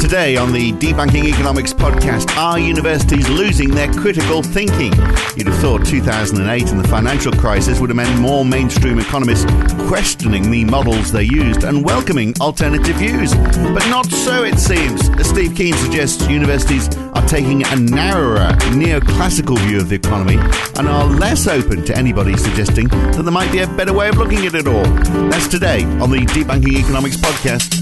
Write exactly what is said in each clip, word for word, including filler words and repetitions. Today on the Debunking Economics podcast, are universities losing their critical thinking? You'd have thought two thousand eight and the financial crisis would have meant more mainstream economists questioning the models they used and welcoming alternative views. But not so, it seems. As Steve Keen suggests, universities are taking a narrower, neoclassical view of the economy and are less open to anybody suggesting that there might be a better way of looking at it all. That's today on the Debunking Economics podcast.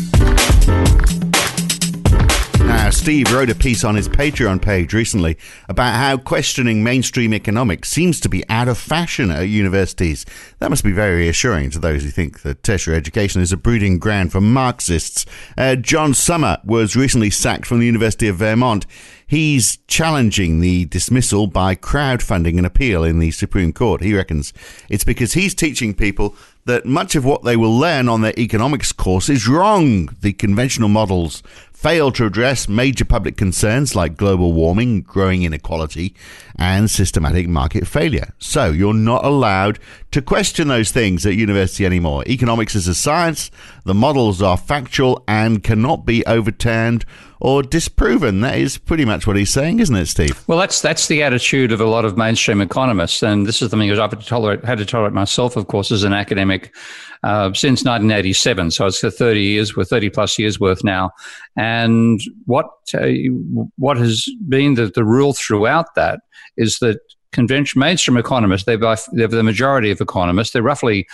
Now, Steve wrote a piece on his Patreon page recently about how questioning mainstream economics seems to be out of fashion at universities. That must be very reassuring to those who think that tertiary education is a breeding ground for Marxists. Uh, John Sumner was recently sacked from the University of Vermont. He's challenging the dismissal by crowdfunding an appeal in the Supreme Court. He reckons it's because he's teaching people that much of what they will learn on their economics course is wrong. The conventional models fail to address major public concerns like global warming, growing inequality, and systematic market failure. So you're not allowed to question those things at university anymore. Economics is a science. The models are factual and cannot be overturned or disproven. That is pretty much what he's saying, isn't it, Steve? Well, that's that's the attitude of a lot of mainstream economists, and this is something I've had to tolerate, had to tolerate myself, of course, as an academic uh, since nineteen eighty-seven. So it's thirty years, thirty plus years worth now. And what uh, what has been the, the rule throughout that is that conventional mainstream economists, they're, by, they're the majority of economists, they're roughly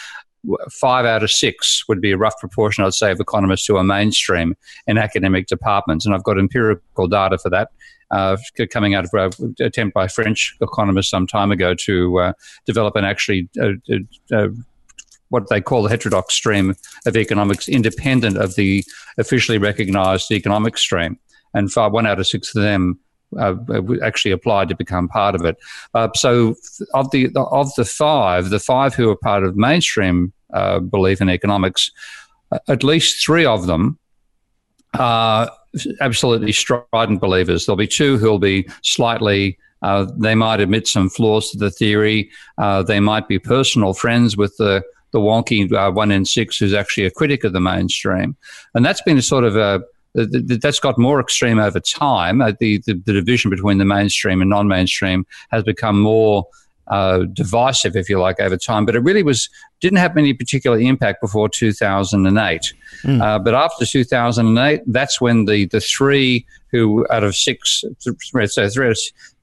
five out of six would be a rough proportion, I'd say, of economists who are mainstream in academic departments. And I've got empirical data for that uh, coming out of an attempt by French economists some time ago to uh, develop an actually uh, uh, what they call the heterodox stream of economics independent of the officially recognised economic stream. And five, one out of six of them Uh, actually applied to become part of it. Uh, so of the of the five, the five who are part of mainstream uh, belief in economics, at least three of them are absolutely strident believers. There'll be two who'll be slightly, uh, they might admit some flaws to the theory. Uh, they might be personal friends with the, the wonky uh, one in six who's actually a critic of the mainstream. And that's been a sort of a That's got more extreme over time. The, the, the division between the mainstream and non-mainstream has become more uh, divisive, if you like, over time. But it really was didn't have any particular impact before two thousand eight. Mm. Uh, but after two thousand eight, that's when the, the three who out of six, three, so three,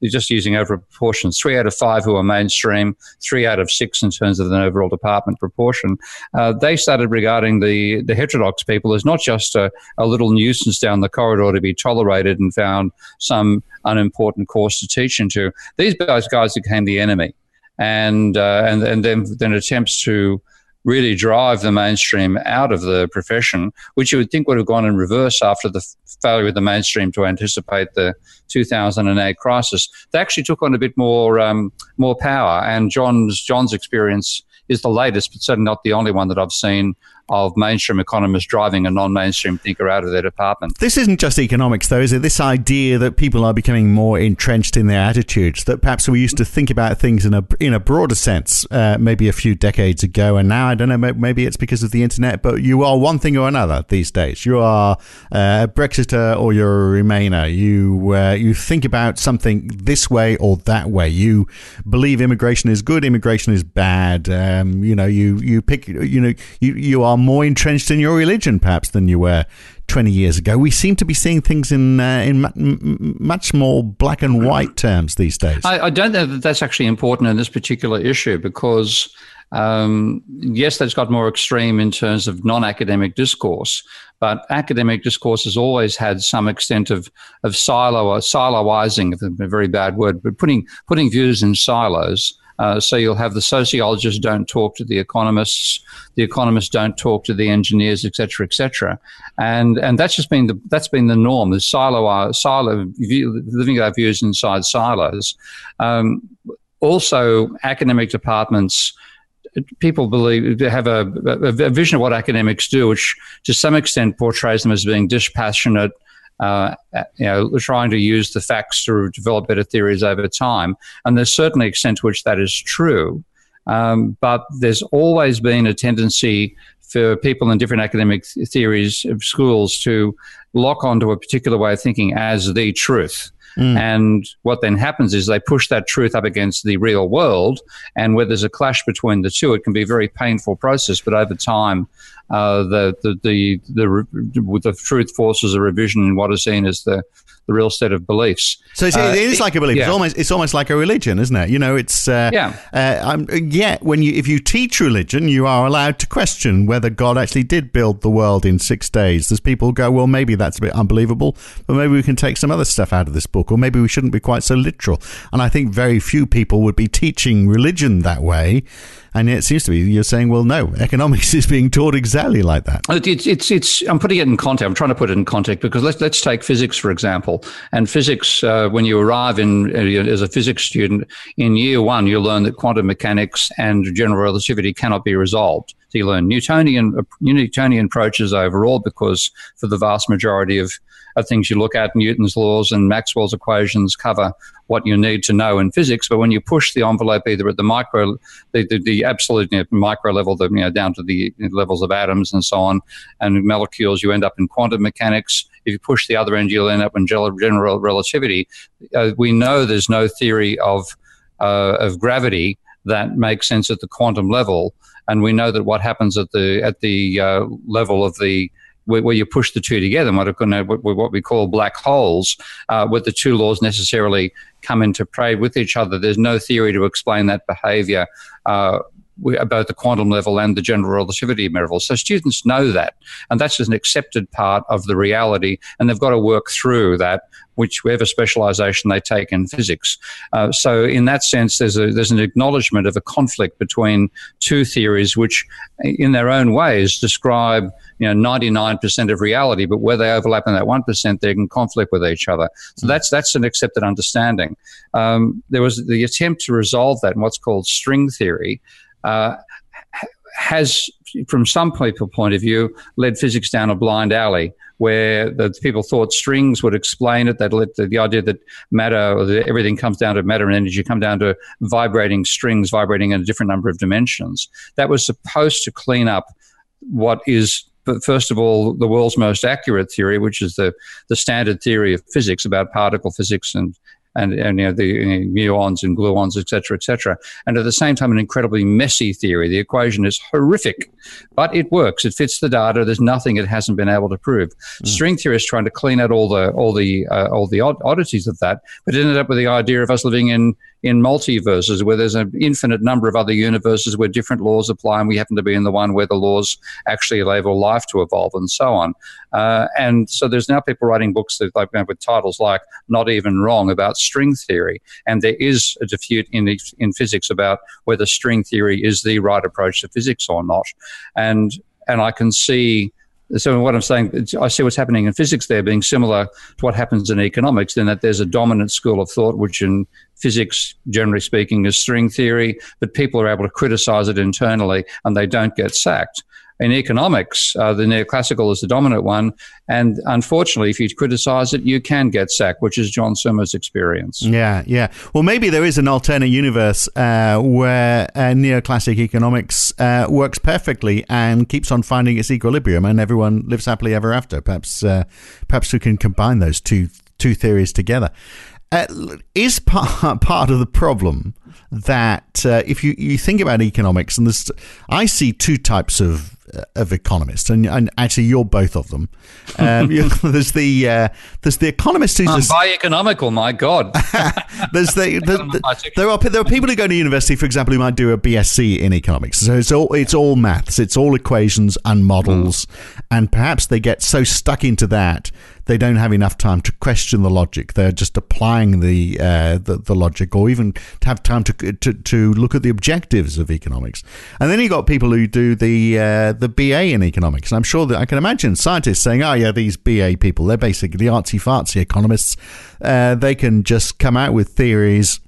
you're just using over proportions, three out of five who are mainstream, three out of six in terms of the overall department proportion, uh, they started regarding the, the heterodox people as not just a, a little nuisance down the corridor to be tolerated and found some unimportant course to teach into. These guys became the enemy. And uh, and and then, then attempts to really drive the mainstream out of the profession, which you would think would have gone in reverse after the failure of the mainstream to anticipate the two thousand eight crisis. They actually took on a bit more um, more power. And John's John's experience is the latest, but certainly not the only one that I've seen of mainstream economists driving a non-mainstream thinker out of their department. This isn't just economics, though, is it? This idea that people are becoming more entrenched in their attitudes, that perhaps we used to think about things in a in a broader sense uh, maybe a few decades ago, and now, I don't know, maybe it's because of the internet, but you are one thing or another these days. You are a Brexiter or you're a Remainer. You, uh, you think about something this way or that way. You believe immigration is good, immigration is bad. Um, you know, you, you pick, you know, you, you are more entrenched in your religion perhaps than you were twenty years ago. We seem to be seeing things in uh, in m- much more black and white terms these days. I, I don't know that that's actually important in this particular issue because, um, yes, that's got more extreme in terms of non-academic discourse, but academic discourse has always had some extent of of silo siloizing, if it's a very bad word, but putting putting views in silos. Uh, so you'll have the sociologists don't talk to the economists, the economists don't talk to the engineers, et cetera, et cetera. And, and that's just been the, that's been the norm. The silo, silo view, living our views inside silos. Um, also academic departments, people believe they have a, a vision of what academics do, which to some extent portrays them as being dispassionate, uh, you know, trying to use the facts to develop better theories over time. And there's certainly an extent to which that is true. Um, but there's always been a tendency for people in different academic th- theories of schools to lock onto a particular way of thinking as the truth. Mm. And what then happens is they push that truth up against the real world, and where there's a clash between the two, it can be a very painful process. But over time, uh, the, the the the the truth forces a revision in what is seen as the, the real set of beliefs. So it's, uh, it is like a belief. Yeah. It's almost it's almost like a religion, isn't it? You know, it's uh, yeah. Uh, I'm, yeah. When you if you teach religion, you are allowed to question whether God actually did build the world in six days. There's people who go, well, maybe that's a bit unbelievable, but maybe we can take some other stuff out of this book. Or maybe we shouldn't be quite so literal. And I think very few people would be teaching religion that way. And it seems to be you're saying, well, no, economics is being taught exactly like that. It's, it's, it's. I'm putting it in context. I'm trying to put it in context because let's let's take physics for example. And physics, uh, when you arrive in as a physics student in year one, you learn that quantum mechanics and general relativity cannot be resolved. So you learn Newtonian Newtonian approaches overall because for the vast majority of of things you look at, Newton's laws and Maxwell's equations cover what you need to know in physics. But when you push the envelope either at the micro, the, the, the absolute you know, micro level, the, you know, down to the levels of atoms and so on, and molecules, you end up in quantum mechanics. If you push the other end, you'll end up in general relativity. Uh, we know there's no theory of uh, of gravity that makes sense at the quantum level, and we know that what happens at the at the uh, level of the where you push the two together, and what we call black holes, uh, where the two laws necessarily come into play with each other. There's no theory to explain that behavior uh, about the quantum level and the general relativity level. So students know that, and that's just an accepted part of the reality, and they've got to work through that, whichever specialization they take in physics. Uh, so in that sense, there's a, there's an acknowledgement of a conflict between two theories, which in their own ways describe, you know, ninety-nine percent of reality, but where they overlap in that one percent, they can conflict with each other. So that's, that's an accepted understanding. Um, there was the attempt to resolve that in what's called string theory, uh, has, from some people's point of view, led physics down a blind alley where the people thought strings would explain it. They'd let the, the idea that matter, or that everything comes down to matter and energy, come down to vibrating strings vibrating in a different number of dimensions. That was supposed to clean up what is, first of all, the world's most accurate theory, which is the, the standard theory of physics about particle physics and And, and you know, the you know, muons and gluons, et cetera, et cetera. And at the same time, an incredibly messy theory. The equation is horrific, but it works. It fits the data. There's nothing it hasn't been able to prove. Mm. String theory is trying to clean out all the all the uh, all the odd- oddities of that, but it ended up with the idea of us living in in multiverses where there's an infinite number of other universes where different laws apply, and we happen to be in the one where the laws actually enable life to evolve and so on. Uh, and so there's now people writing books that like with titles like Not Even Wrong about string theory. And there is a dispute in the, in physics about whether string theory is the right approach to physics or not. And and I can see... So what I'm saying, I see what's happening in physics there being similar to what happens in economics, in that there's a dominant school of thought, which in physics, generally speaking, is string theory, but people are able to criticize it internally and they don't get sacked. In economics, uh, the neoclassical is the dominant one, and unfortunately, if you criticize it, you can get sacked, which is John Sumner's experience. Yeah, yeah. Well, maybe there is an alternate universe uh, where uh, neoclassic economics uh, works perfectly and keeps on finding its equilibrium, and everyone lives happily ever after. Perhaps, uh, perhaps we can combine those two two theories together. Uh, is part, part of the problem that uh, if you, you think about economics, and this, I see two types of of economists, and, and actually you're both of them. Um, there's the uh, there's the economist who's um, bi-economical. My God, there's the, the, the there are there are people who go to university, for example, who might do a B S c in economics. So it's all it's all maths, it's all equations and models, mm. and perhaps they get so stuck into that they don't have enough time to question the logic. They're just applying the uh, the, the logic, or even to have time to, to to look at the objectives of economics. And then you got people who do the uh, the B A in economics. And I'm sure that I can imagine scientists saying, "Oh yeah, these B A people, they're basically artsy fartsy economists. Uh, they can just come out with theories."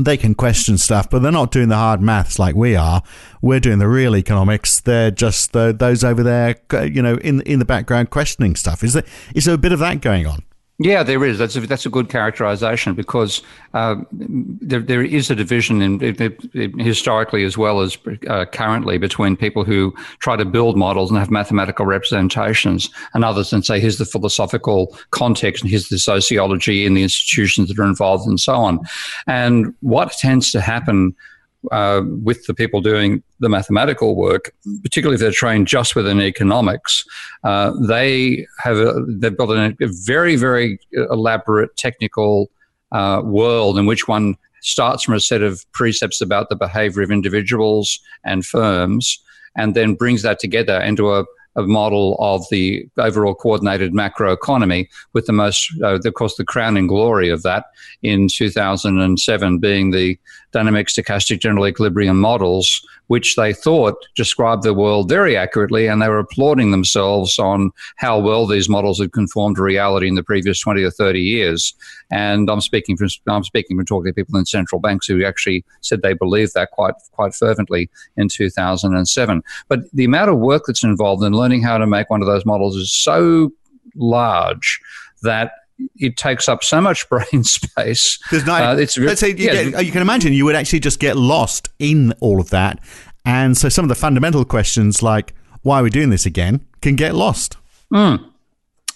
They can question stuff, but they're not doing the hard maths like we are. We're doing the real economics. They're just the, those over there, you know, in in the background questioning stuff. Is there is there a bit of that going on? Yeah, there is. That's a, that's a good characterization, because uh, there there is a division in, in, in historically as well as uh, currently between people who try to build models and have mathematical representations, and others and say, here's the philosophical context and here's the sociology and the institutions that are involved and so on. And what tends to happen uh, with the people doing the mathematical work, particularly if they're trained just within economics, uh, they have a, they've built a very, very elaborate technical uh, world in which one starts from a set of precepts about the behavior of individuals and firms, and then brings that together into a, a model of the overall coordinated macroeconomy, with the most, uh, of course, the crowning glory of that in two thousand seven being the dynamic stochastic general equilibrium models, which they thought described the world very accurately, and they were applauding themselves on how well these models had conformed to reality in the previous twenty or thirty years. And I'm speaking from I'm speaking from talking to people in central banks who actually said they believed that quite quite fervently in two thousand seven. But the amount of work that's involved in learning how to make one of those models is so large that it takes up so much brain space. Not, uh, it's, let's say you, yeah, get, you can imagine you would actually just get lost in all of that. And so some of the fundamental questions like, why are we doing this again, can get lost. Mm.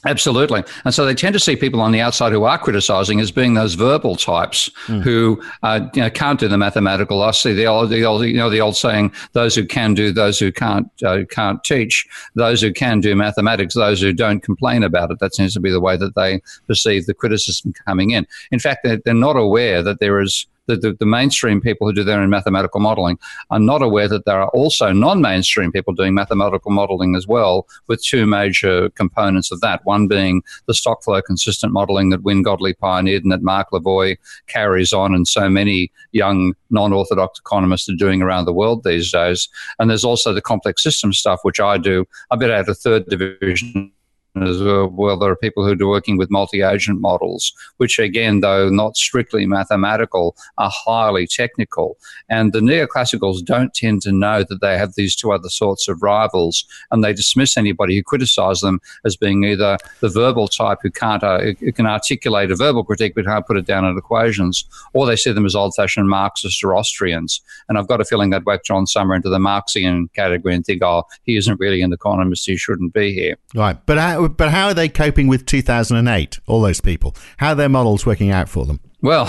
Absolutely. And so they tend to see people on the outside who are criticizing as being those verbal types mm. who uh, you know, can't do the mathematical. I see the old, the old, you know, the old saying, those who can do, those who can't uh, can't teach, those who can do mathematics, those who don't complain about it. That seems to be the way that they perceive the criticism coming in. In fact, they're, they're not aware that there is The, the, the mainstream people who do their own mathematical modelling are not aware that there are also non-mainstream people doing mathematical modelling as well, with two major components of that, one being the stock flow consistent modelling that Wynne Godley pioneered and that Mark Lavoie carries on, and so many young non-orthodox economists are doing around the world these days. And there's also the complex system stuff, which I do. I bet I had a third division as well. There are people who are working with multi-agent models, which again, though not strictly mathematical, are highly technical. And the neoclassicals don't tend to know that they have these two other sorts of rivals, and they dismiss anybody who criticises them as being either the verbal type who can't uh, who can articulate a verbal critique but can't put it down in equations, or they see them as old-fashioned Marxists or Austrians. And I've got a feeling they'd whack John Sumner into the Marxian category and think, oh, he isn't really an economist, he shouldn't be here. Right, but how But how are they coping with two thousand eight, all those people? How are their models working out for them? Well,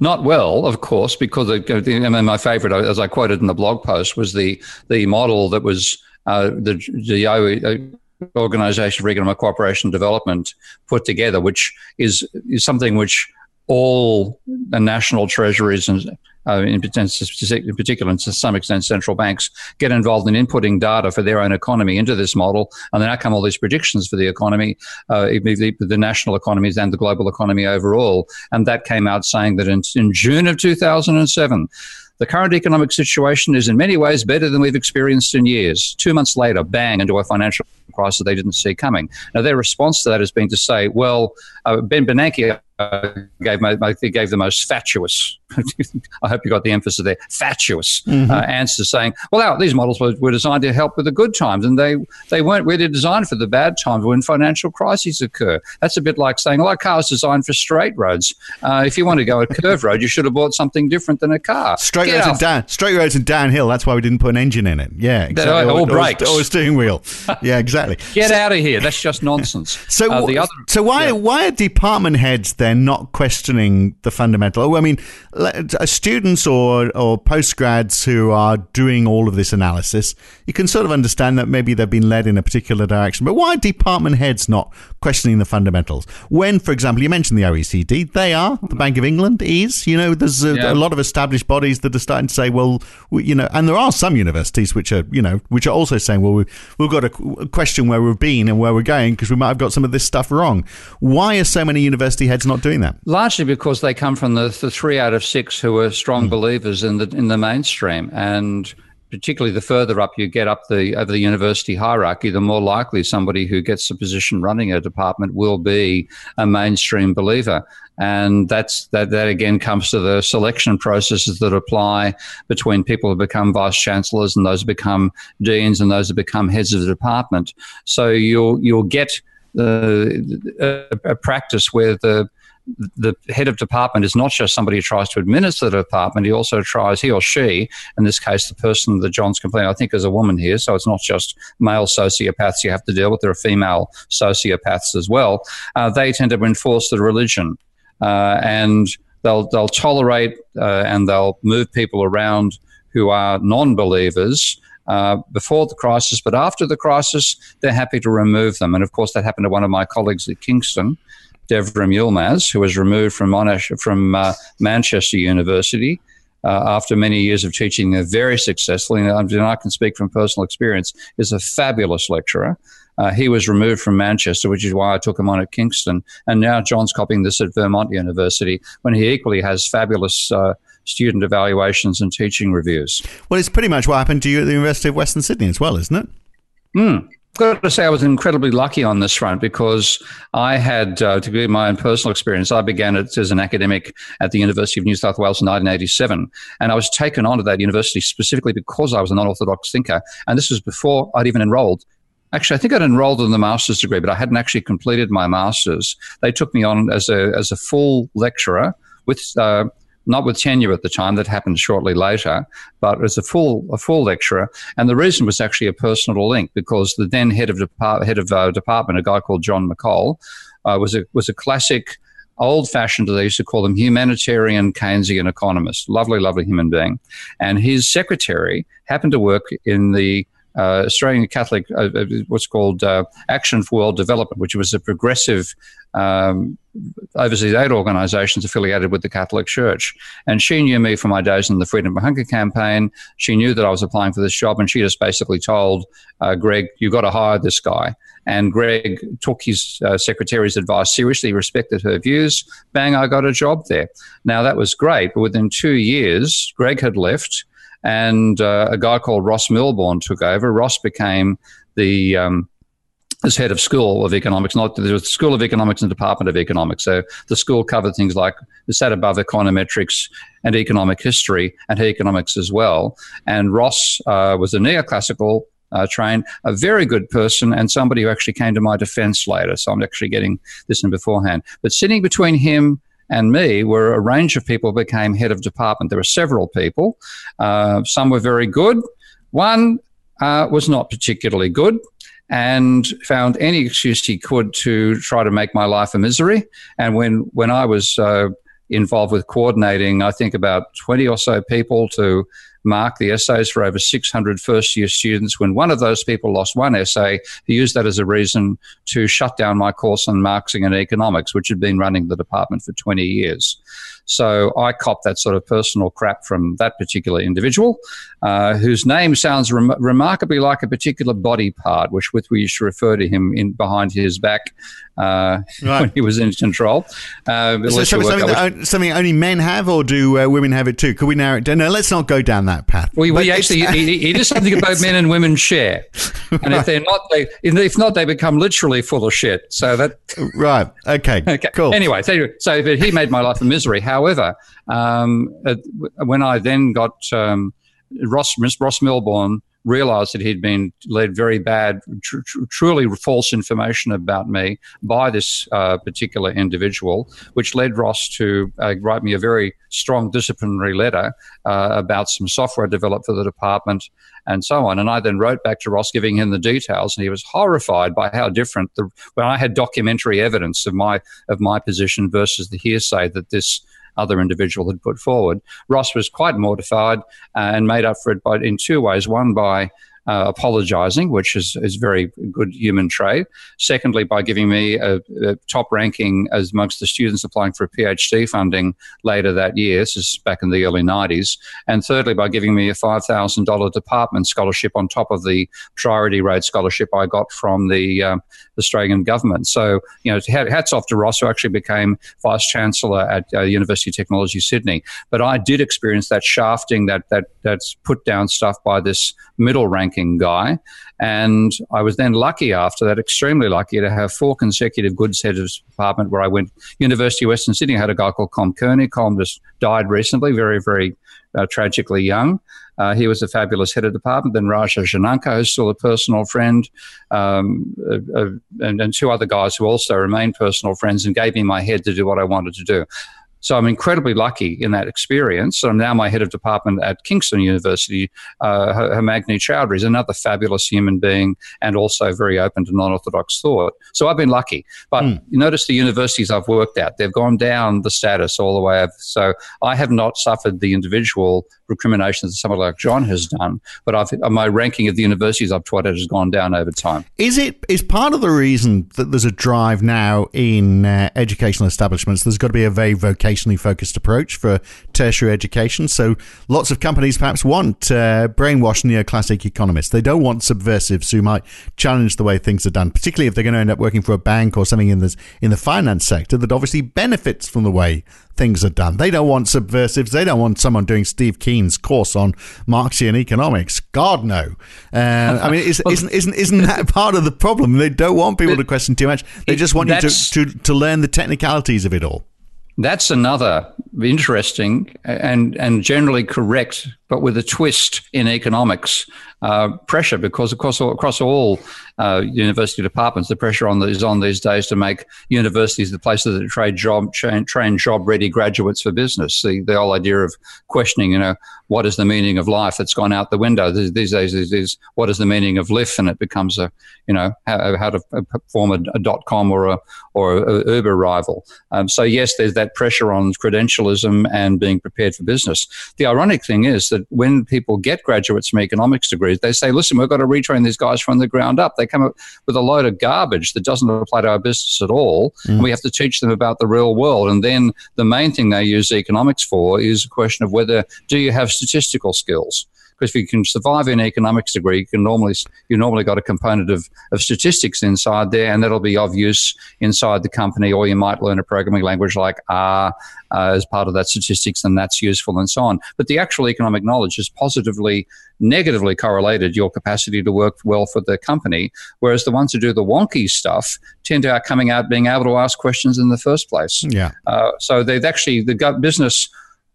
not well, of course, because it, I mean, my favorite, as I quoted in the blog post, was the the model that was uh, the, the O E C D. Organization for Economic Cooperation and Development put together, which is, is something which all the national treasuries and Uh, in particular, and to some extent, central banks get involved in inputting data for their own economy into this model, and then out come all these predictions for the economy, uh, the, the national economies and the global economy overall. And that came out saying that in, in June of two thousand seven, the current economic situation is in many ways better than we've experienced in years. Two months later, bang, into a financial crisis they didn't see coming. Now, their response to that has been to say, well, uh, Ben Bernanke uh, gave, my, my, gave the most fatuous, I hope you got the emphasis there, fatuous mm-hmm. uh, answer, saying, well, our, these models were, were designed to help with the good times, and they, they weren't really designed for the bad times when financial crises occur. That's a bit like saying, well, our car was designed for straight roads. Uh, if you want to go a curved road, you should have bought something different than a car. Straight Get roads and down, straight roads and downhill, that's why we didn't put an engine in it. Yeah, exactly. All brakes. Or a steering wheel. Yeah, exactly. Get so, out of here. That's just nonsense. So, uh, the other, so why, yeah. why are department heads then they're not questioning the fundamental. I mean, students or, or postgrads who are doing all of this analysis, you can sort of understand that maybe they've been led in a particular direction. But why are department heads not questioning the fundamentals? When, for example, you mentioned the O E C D, they are, the Bank of England is, you know, there's a, yeah. a lot of established bodies that are starting to say, well, we, you know, and there are some universities which are, you know, which are also saying, well, we've, we've got to question where we've been and where we're going because we might have got some of this stuff wrong. Why are so many university heads not doing that? Largely because they come from the, the three out of six who are strong mm. believers in the in the mainstream, and particularly the further up you get up the over the university hierarchy, the more likely somebody who gets a position running a department will be a mainstream believer. And that's that, that again comes to the selection processes that apply between people who become vice chancellors and those who become deans and those who become heads of the department. So you'll you'll get the a, a practice where the the head of department is not just somebody who tries to administer the department, he also tries, he or she, in this case, the person that John's complaining, I think is a woman here, so it's not just male sociopaths you have to deal with, there are female sociopaths as well. Uh, they tend to enforce the religion uh, and they'll, they'll tolerate uh, and they'll move people around who are non-believers Uh, before the crisis, but after the crisis, they're happy to remove them. And of course, that happened to one of my colleagues at Kingston, Devrim Yilmaz, who was removed from Monash from uh, Manchester University uh, after many years of teaching there very successfully. And I, mean, I can speak from personal experience, is a fabulous lecturer. Uh, he was removed from Manchester, which is why I took him on at Kingston. And now John's copying this at Vermont University when he equally has fabulous uh, student evaluations and teaching reviews. Well, it's pretty much what happened to you at the University of Western Sydney as well, isn't it? Mm. Got to say I was incredibly lucky on this front because I had, uh, to give my own personal experience, I began as an academic at the University of New South Wales in nineteen eighty-seven. And I was taken on to that university specifically because I was an unorthodox thinker. And this was before I'd even enrolled. Actually, I think I'd enrolled in the master's degree, but I hadn't actually completed my master's. They took me on as a, as a full lecturer with... Uh, Not with tenure at the time, that happened shortly later, but as a full a full lecturer. And the reason was actually a personal link because the then head of depart, head of uh, department, a guy called John McColl, uh, was a was a classic, old-fashioned, they used to call them humanitarian Keynesian economist, lovely, lovely human being. And his secretary happened to work in the Uh, Australian Catholic, uh, what's called uh, Action for World Development, which was a progressive um, overseas aid organisation affiliated with the Catholic Church. And she knew me from my days in the Freedom from Hunger campaign. She knew that I was applying for this job, and she just basically told uh, Greg, you've got to hire this guy. And Greg took his uh, secretary's advice seriously, respected her views. Bang, I got a job there. Now, that was great, but within two years, Greg had left, and uh, a guy called Ross Milbourne took over. Ross became the um, as head of School of Economics, not the School of Economics and Department of Economics. So the school covered things like, it sat above econometrics and economic history and economics as well. And Ross uh, was a neoclassical Uh, train, a very good person and somebody who actually came to my defense later. So I'm actually getting this in beforehand. But sitting between him and me were a range of people who became head of department. There were several people. Uh, some were very good. One uh, was not particularly good and found any excuse he could to try to make my life a misery. And when, when I was uh, involved with coordinating, I think about twenty or so people to mark the essays for over six hundred first-year students. When one of those people lost one essay, he used that as a reason to shut down my course on marketing and economics, which had been running the department for twenty years. So I copped that sort of personal crap from that particular individual, uh, whose name sounds rem- remarkably like a particular body part, which with we used to refer to him in behind his back uh, right. when he was in control. Uh, so so something, that, which, something only men have, or do uh, women have it too? Could we narrow it down? No, let's not go down that path. We, we actually, it, it is something both men and women share, and right. if they're not, they if not, they become literally full of shit. So that right, okay, okay. cool. Anyway, so, so but he made my life a misery. How However, um, uh, when I then got um, Ross, Ross Milbourne realised that he'd been led very bad, tr- tr- truly false information about me by this uh, particular individual, which led Ross to uh, write me a very strong disciplinary letter uh, about some software developed for the department and so on. And I then wrote back to Ross giving him the details, and he was horrified by how different the, when I had documentary evidence of my of my position versus the hearsay that this other individual had put forward. Ross was quite mortified and made up for it by, in two ways. One, by uh, apologizing, which is, is very good human trait. Secondly, by giving me a, a top ranking as amongst the students applying for a PhD funding later that year. This is back in the early nineties. And thirdly, by giving me a five thousand dollars department scholarship on top of the priority rate scholarship I got from the um, Australian government. So, you know, hats off to Ross, who actually became Vice Chancellor at uh, University of Technology Sydney. But I did experience that shafting, that that that's put down stuff by this middle ranking guy. And I was then lucky after that, extremely lucky, to have four consecutive good heads of department where I went. University of Western Sydney, I had a guy called Colm Kearney. Colm just died recently, very, very uh, tragically young. Uh, he was a fabulous head of department. Then Raja Jananka, who's still a personal friend, um, uh, uh, and, and two other guys who also remain personal friends and gave me my head to do what I wanted to do. So I'm incredibly lucky in that experience. I'm now my head of department at Kingston University. Uh, Hermagni Chowdhury is another fabulous human being and also very open to non-orthodox thought. So I've been lucky. But mm. you notice the universities I've worked at, they've gone down the status all the way up. So I have not suffered the individual recriminations that someone like John has done, but I've, my ranking of the universities I've taught at has gone down over time. Is it is part of the reason that there's a drive now in uh, educational establishments? There's got to be a very vocationally focused approach for tertiary education. So lots of companies perhaps want uh, brainwashed neoclassic economists. They don't want subversives who might challenge the way things are done, particularly if they're going to end up working for a bank or something in the in the finance sector that obviously benefits from the way things are done. They don't want subversives. They don't want someone doing Steve Keen's course on Marxian economics. God, no. Uh, I mean, is, well, isn't isn't isn't that part of the problem? They don't want people to question too much. They just want you to, to, to learn the technicalities of it all. That's another interesting and and generally correct, but with a twist in economics, uh, pressure, because of course across all uh, university departments, the pressure on the, is on these days to make universities the places that trade job train, train job ready graduates for business. The the whole idea of questioning, you know, what is the meaning of life? That's gone out the window these, these days. Is, is what is the meaning of L I F? And it becomes a, you know, how, how to form a, a dot com or a or a Uber rival. Um, so yes, there's that pressure on credentialism and being prepared for business. The ironic thing is that when people get graduates from economics degrees, they say, listen, we've got to retrain these guys from the ground up. They come up with a load of garbage that doesn't apply to our business at all. Mm. And we have to teach them about the real world. And then the main thing they use economics for is a question of whether, do you have statistical skills? Because if you can survive in an economics degree, you can normally you normally got a component of, of statistics inside there, and that'll be of use inside the company. Or you might learn a programming language like R uh, as part of that statistics, and that's useful, and so on. But the actual economic knowledge is positively, negatively correlated your capacity to work well for the company, whereas the ones who do the wonky stuff tend to are coming out being able to ask questions in the first place. Yeah. Uh, so they've actually the gut business.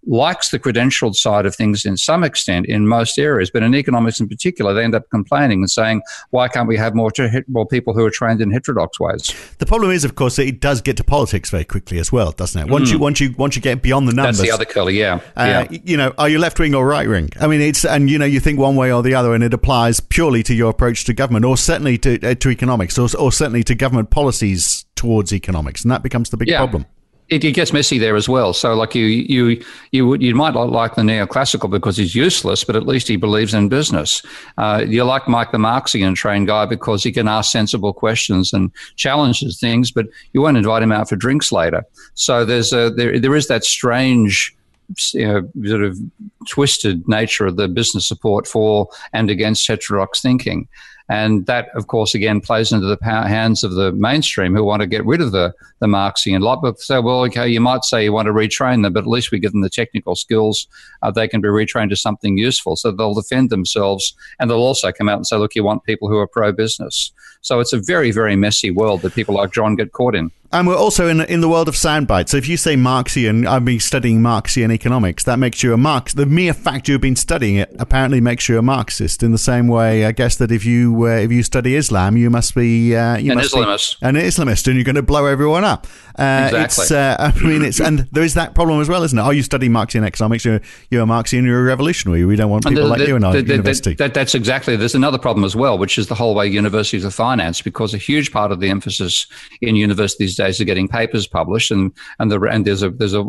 Likes the credentialed side of things in some extent in most areas, but in economics in particular, they end up complaining and saying, why can't we have more, ter- more people who are trained in heterodox ways? The problem is, of course, that it does get to politics very quickly as well, doesn't it? Once mm. you once you, once you get beyond the numbers. That's the other curly, yeah. Uh, yeah. You know, are you left-wing or right-wing? I mean, it's, and you know, you think one way or the other, and it applies purely to your approach to government, or certainly to, uh, to economics, or, or certainly to government policies towards economics, and that becomes the big yeah. problem. It, it gets messy there as well. So, like you, you, you would, you might not like the neoclassical because he's useless, but at least he believes in business. Uh, you like Mike the Marxian trained guy because he can ask sensible questions and challenges things, but you won't invite him out for drinks later. So there's a there there is that strange, you know, sort of twisted nature of the business support for and against heterodox thinking. And that, of course, again, plays into the hands of the mainstream who want to get rid of the, the Marxian lot. But say, so, well, okay, you might say you want to retrain them, but at least we give them the technical skills. Uh, they can be retrained to something useful. So they'll defend themselves, and they'll also come out and say, look, you want people who are pro-business. So it's a very, very messy world that people like John get caught in. And we're also in in the world of soundbites. So if you say Marxian, I've been studying Marxian economics, that makes you a Marx. The mere fact you've been studying it apparently makes you a Marxist. In the same way, I guess that if you uh, if you study Islam, you must be uh, you an must Islamist, be an Islamist, and you're going to blow everyone up. Uh, exactly. It's, uh, I mean, it's and there is that problem as well, isn't it? Oh, you study Marxian economics, you're you're a Marxian, you're a revolutionary. We don't want people the, like the, you in our the, university. The, that, that's exactly. There's another problem as well, which is the whole way universities are financed, because a huge part of the emphasis in universities days are getting papers published, and and, the, and there's a there's a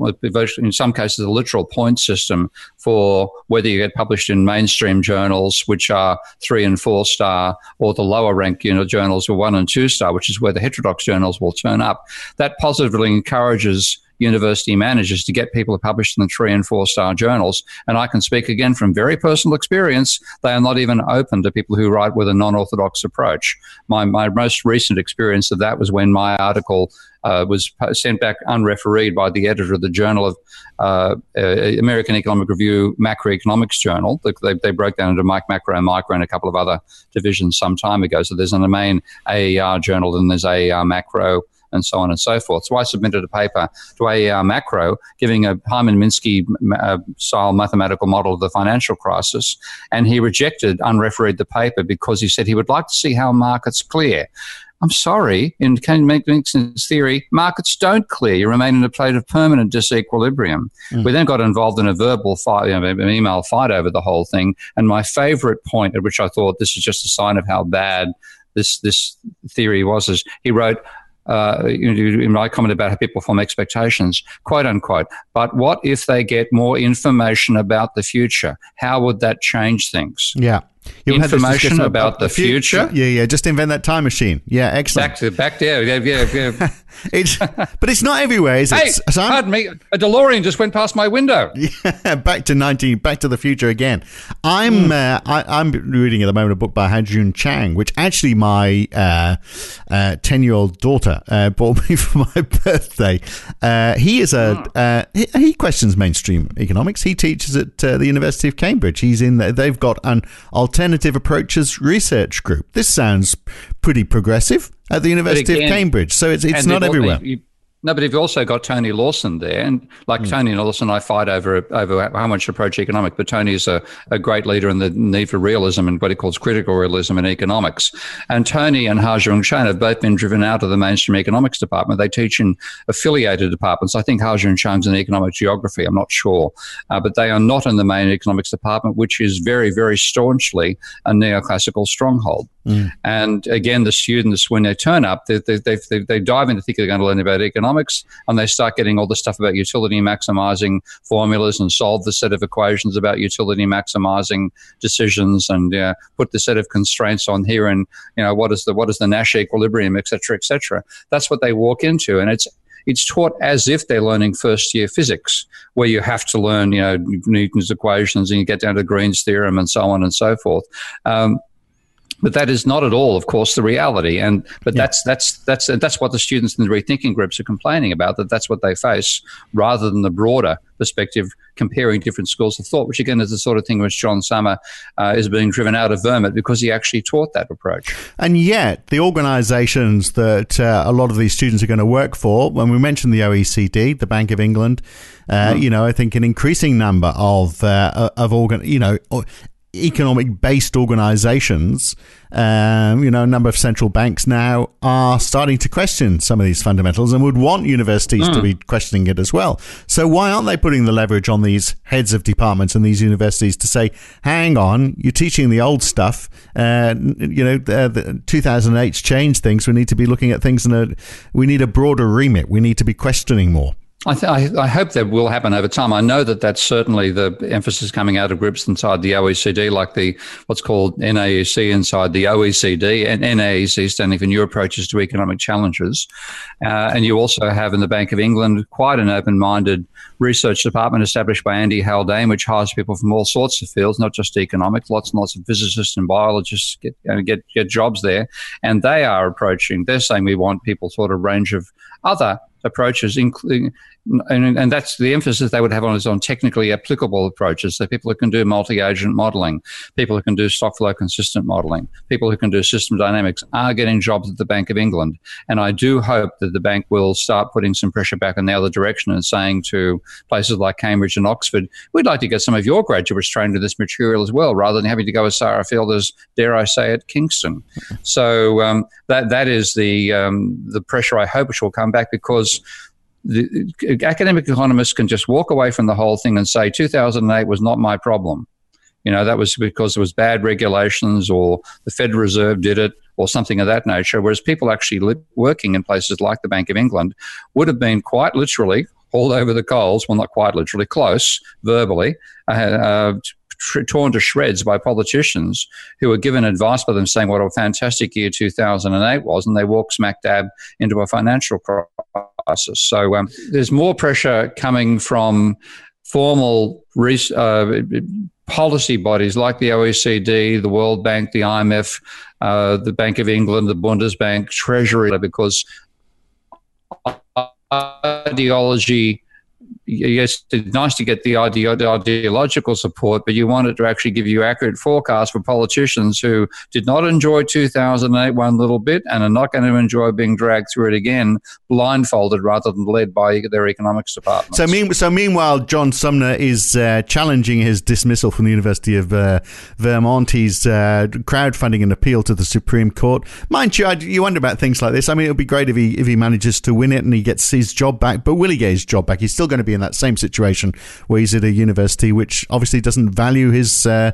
in some cases a literal point system for whether you get published in mainstream journals, which are three and four star, or the lower rank you know journals are one and two star, which is where the heterodox journals will turn up. That positively encourages university managers to get people published in the three and four star journals. And I can speak again from very personal experience, they are not even open to people who write with a non-orthodox approach. My, my most recent experience of that was when my article uh, was sent back unrefereed by the editor of the Journal of uh, uh, American Economic Review Macroeconomics Journal. They, they broke down into Mike Macro and Micro and a couple of other divisions some time ago. So there's a main A E R journal and there's A E R Macro and so on and so forth. So I submitted a paper to A E R Macro giving a Hyman-Minsky-style mathematical model of the financial crisis, and he rejected, unrefereed the paper because he said he would like to see how markets clear. I'm sorry, in Keynes's theory, markets don't clear. You remain in a state of permanent disequilibrium. Mm. We then got involved in a verbal fight, you know, an email fight over the whole thing, and my favourite point at which I thought this is just a sign of how bad this, this theory was is he wrote, Uh, in my comment about how people form expectations, quote unquote. But what if they get more information about the future? How would that change things? Yeah. You'll information about, about the future. future. Yeah, yeah. Just invent that time machine. Yeah, excellent. Back, to, back there. Yeah, yeah, yeah. it's, but it's not everywhere, is it? Hey, so pardon me. A DeLorean just went past my window. Yeah, back to nineteen. Back to the future again. I'm mm. uh, I, I'm reading at the moment a book by Ha-Joon Chang, which actually my uh, uh, ten-year-old daughter uh, bought me for my birthday. Uh, he is a mm. uh, he, he questions mainstream economics. He teaches at uh, the University of Cambridge. He's in there. They've got an alternative approaches research group. This sounds pretty progressive at the University again, of Cambridge, so it's it's not everywhere. You, no, but you've also got Tony Lawson there, and like mm. Tony and Lawson, I fight over over how much to approach economics, but Tony is a, a great leader in the need for realism and what he calls critical realism in economics. And Tony and Ha-Joon Chang have both been driven out of the mainstream economics department. They teach in affiliated departments. I think Ha-Joon Chang's in economic geography, I'm not sure. Uh, but they are not in the main economics department, which is very, very staunchly a neoclassical stronghold. Mm. And again, the students, when they turn up, they, they, they, they dive into thinking they're going to learn about economics. And they start getting all the stuff about utility maximizing formulas and solve the set of equations about utility maximizing decisions and uh, put the set of constraints on here and, you know, what is the what is the Nash equilibrium, et cetera, et cetera. That's what they walk into. And it's It's taught as if they're learning first-year physics, where you have to learn, you know, Newton's equations and you get down to Green's theorem and so on and so forth. Um, But that is not at all, of course, the reality. And but yeah. that's that's that's that's what the students in the rethinking groups are complaining about. That that's what they face, rather than the broader perspective comparing different schools of thought, which again is the sort of thing which John Sumner uh, is being driven out of Vermont because he actually taught that approach. And yet, the organisations that uh, a lot of these students are going to work for, when we mentioned the O E C D, the Bank of England, uh, mm. you know, I think an increasing number of uh, of organ, you know. Or, economic-based organisations, um, you know, a number of central banks now are starting to question some of these fundamentals and would want universities mm. to be questioning it as well. So why aren't they putting the leverage on these heads of departments and these universities to say, hang on, you're teaching the old stuff, uh, you know, the, the two thousand eight's changed things, we need to be looking at things in a, we need a broader remit, we need to be questioning more. I, th- I hope that will happen over time. I know that that's certainly the emphasis coming out of groups inside the O E C D, like the what's called N A E C inside the O E C D, and N A E C standing for New Approaches to Economic Challenges. Uh, and you also have in the Bank of England quite an open-minded research department established by Andy Haldane, which hires people from all sorts of fields, not just economics. Lots and lots of physicists and biologists get get, get jobs there, and they are approaching. They're saying we want people sort of range of other approaches, including, and, and that's the emphasis they would have on is on technically applicable approaches. So people who can do multi-agent modelling, people who can do stock flow consistent modelling, people who can do system dynamics are getting jobs at the Bank of England. And I do hope that the bank will start putting some pressure back in the other direction and saying to places like Cambridge and Oxford, we'd like to get some of your graduates trained with this material as well, rather than having to go as far afield as, dare I say, at Kingston. So um, that that is the um, the pressure I hope which will come back, because the academic economists can just walk away from the whole thing and say two thousand eight was not my problem. You know, that was because there was bad regulations or the Federal Reserve did it or something of that nature, whereas people actually working in places like the Bank of England would have been quite literally hauled over the coals, well, not quite literally, close, verbally, uh, uh, torn to shreds by politicians who were given advice by them saying what a fantastic year two thousand eight was, and they walked smack dab into a financial crisis. So um, there's more pressure coming from formal res- uh, policy bodies like the O E C D, the World Bank, the I M F, uh, the Bank of England, the Bundesbank, Treasury, because ideology, yes, it's nice to get the ideological support, but you want it to actually give you accurate forecasts for politicians who did not enjoy two thousand eight one little bit and are not going to enjoy being dragged through it again, blindfolded rather than led by their economics department. So, mean, so meanwhile, John Sumner is uh, challenging his dismissal from the University of uh, Vermont. He's uh, crowdfunding an appeal to the Supreme Court. Mind you, I, you wonder about things like this. I mean, it would be great if he if he manages to win it and he gets his job back, but will he get his job back? He's still going to be in that same situation where he's at a university which obviously doesn't value his uh,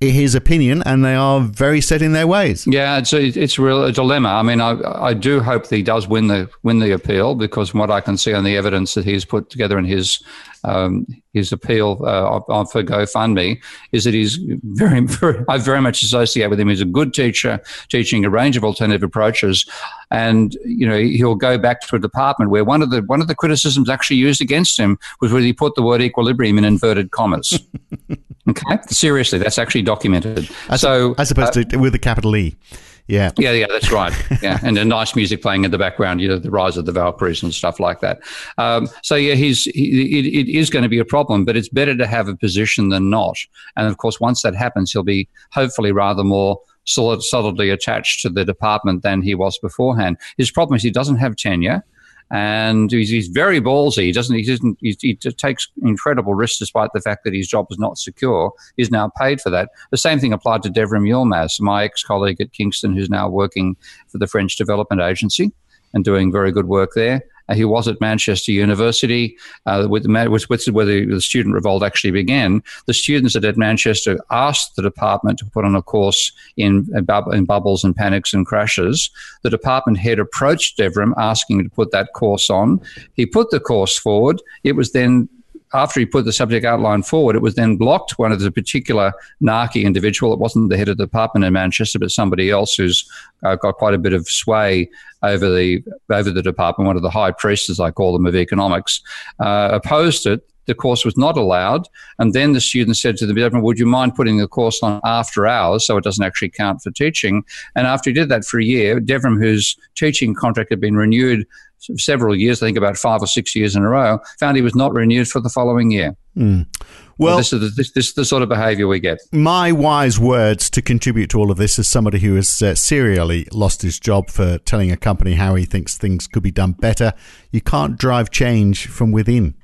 his opinion, and they are very set in their ways. Yeah, it's a, it's real a dilemma. I mean, I I do hope that he does win the win the appeal, because from what I can see on the evidence that he's put together in his um, his appeal uh, on for GoFundMe is that he's very, very I very much associate with him. He's a good teacher, teaching a range of alternative approaches, and you know he'll go back to a department where one of the one of the criticisms actually used against him was where he put the word equilibrium in inverted commas. Okay, seriously, that's actually documented. As so, as opposed uh, to with a capital E. Yeah, yeah, yeah, that's right. Yeah, and a nice music playing in the background. You know, the Rise of the Valkyries and stuff like that. Um, so yeah, he's he, it, it is going to be a problem, but it's better to have a position than not. And of course, once that happens, he'll be hopefully rather more solid, solidly attached to the department than he was beforehand. His problem is he doesn't have tenure. And he's, he's very ballsy. He doesn't. He doesn't. He, he takes incredible risks, despite the fact that his job is not secure. He's now paid for that. The same thing applied to Devrim Yilmaz, my ex-colleague at Kingston, who's now working for the French Development Agency and doing very good work there. Uh, he was at Manchester University, uh, with, with, with where the, the student revolt actually began. The students at Manchester asked the department to put on a course in, in, bub- in bubbles and panics and crashes. The department head approached Devrim asking him to put that course on. He put the course forward. It was then, after he put the subject outline forward, it was then blocked. One of the particular narky individual, it wasn't the head of the department in Manchester, but somebody else who's uh, got quite a bit of sway over the over the department, one of the high priests, as I call them, of economics, uh, opposed it. The course was not allowed. And then the student said to the department, would you mind putting the course on after hours so it doesn't actually count for teaching? And after he did that for a year, Devrim, whose teaching contract had been renewed several years, I think about five or six years in a row, found he was not renewed for the following year. Mm. Well, well this, is the, this, this is the sort of behaviour we get. My wise words to contribute to all of this is somebody who has uh, serially lost his job for telling a company how he thinks things could be done better. You can't drive change from within.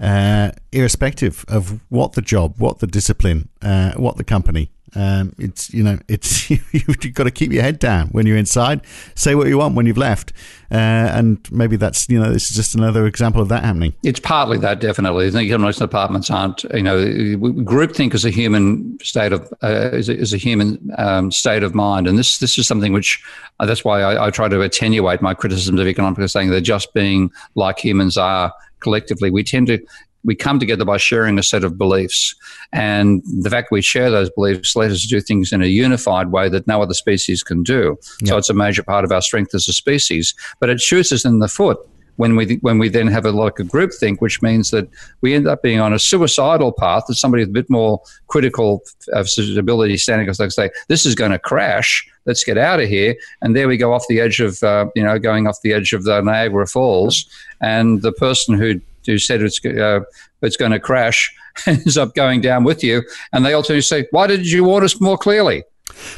Uh, irrespective of what the job, what the discipline, uh, what the company, um, it's you know, it's you've got to keep your head down when you're inside. Say what you want when you've left, uh, and maybe that's you know, this is just another example of that happening. It's partly that, definitely. The economics departments aren't you know, groupthink is a human state of uh, is, a, is a human um, state of mind, and this this is something which uh, that's why I, I try to attenuate my criticisms of economics, saying they're just being like humans are. collectively. We tend to, we come together by sharing a set of beliefs. And the fact we share those beliefs lets us do things in a unified way that no other species can do. Yep. So it's a major part of our strength as a species. But it shoots us in the foot when we when we then have a like a groupthink, which means that we end up being on a suicidal path that somebody with a bit more critical of suitability standing us like say, this is going to crash, let's get out of here. And there we go off the edge of, uh, you know, going off the edge of the Niagara Falls. And the person who who said it's uh, it's going to crash ends up going down with you. And they ultimately say, why didn't you warn us more clearly?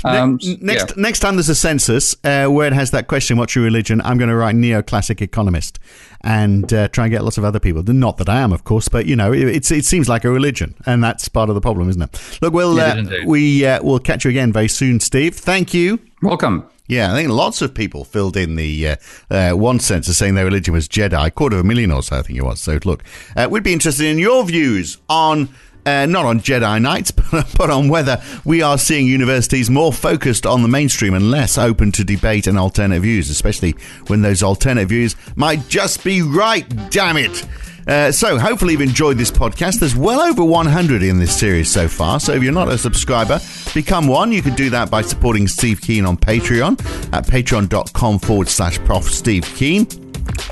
Um, next yeah. next time there's a census uh, where it has that question, what's your religion, I'm going to write neoclassic economist and uh, try and get lots of other people. Not that I am, of course, but, you know, it, it's, it seems like a religion, and that's part of the problem, isn't it? Look, we'll, yeah, uh, we, uh, we'll catch you again very soon, Steve. Thank you. Welcome. Yeah, I think lots of people filled in the uh, uh, one census saying their religion was Jedi, a quarter of a million or so, I think it was. So, look, uh, we'd be interested in your views on... Uh, not on Jedi Knights, but, but on whether we are seeing universities more focused on the mainstream and less open to debate and alternate views, especially when those alternate views might just be right, damn it. Uh, so hopefully you've enjoyed this podcast. There's well over one hundred in this series so far, so if you're not a subscriber, become one. You can do that by supporting Steve Keen on Patreon at patreon.com forward slash Prof Steve Keen,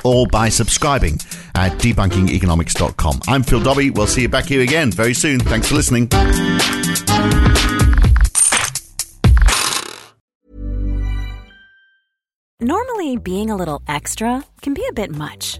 or by subscribing at debunking economics dot com. I'm Phil Dobby. We'll see you back here again very soon. Thanks for listening. Normally, being a little extra can be a bit much,